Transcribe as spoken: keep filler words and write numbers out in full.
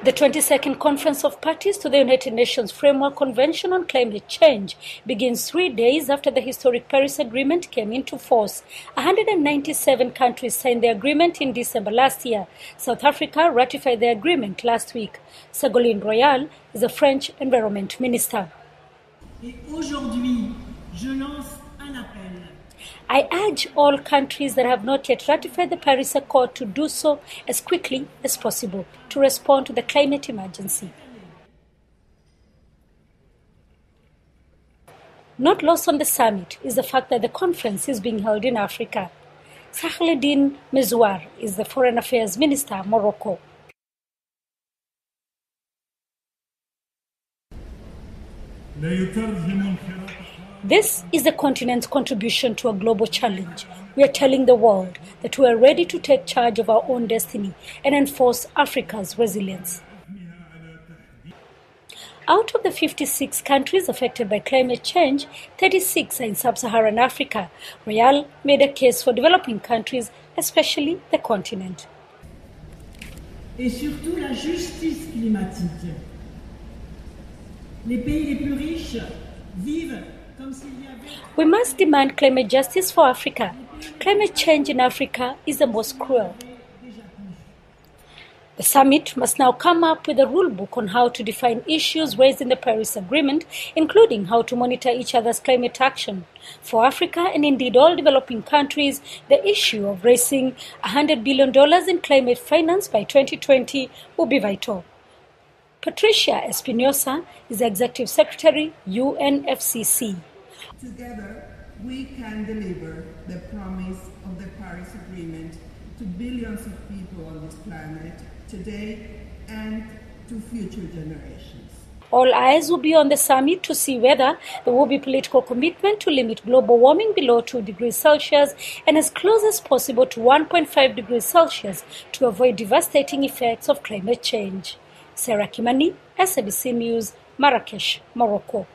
The twenty-second Conference of Parties to the United Nations Framework Convention on Climate Change begins three days after the historic Paris Agreement came into force. one hundred ninety-seven countries signed the agreement in December last year. South Africa ratified the agreement last week. Ségolène Royal is the French Environment Minister. Et aujourd'hui, je lance un appel. I urge all countries that have not yet ratified the Paris Accord to do so as quickly as possible to respond to the climate emergency. Not lost on the summit is the fact that the conference is being held in Africa. Salaheddine Mezouar is the Foreign Affairs Minister, Morocco. This is the continent's contribution to a global challenge. We are telling the world that we are ready to take charge of our own destiny and enforce Africa's resilience. Out of the fifty-six countries affected by climate change, thirty-six are in sub-Saharan Africa. Royal made a case for developing countries, especially the continent. Et surtout la justice climatique. Les pays les plus riches vivent. We must demand climate justice for Africa. Climate change in Africa is the most cruel. The summit must now come up with a rulebook on how to define issues raised in the Paris Agreement, including how to monitor each other's climate action. For Africa, and indeed all developing countries, the issue of raising one hundred billion dollars in climate finance by twenty twenty will be vital. Patricia Espinosa is the Executive Secretary, U N F C C C. Together, we can deliver the promise of the Paris Agreement to billions of people on this planet today and to future generations. All eyes will be on the summit to see whether there will be political commitment to limit global warming below two degrees Celsius and as close as possible to one point five degrees Celsius to avoid devastating effects of climate change. Sarah Kimani, S B C News, Marrakesh, Morocco.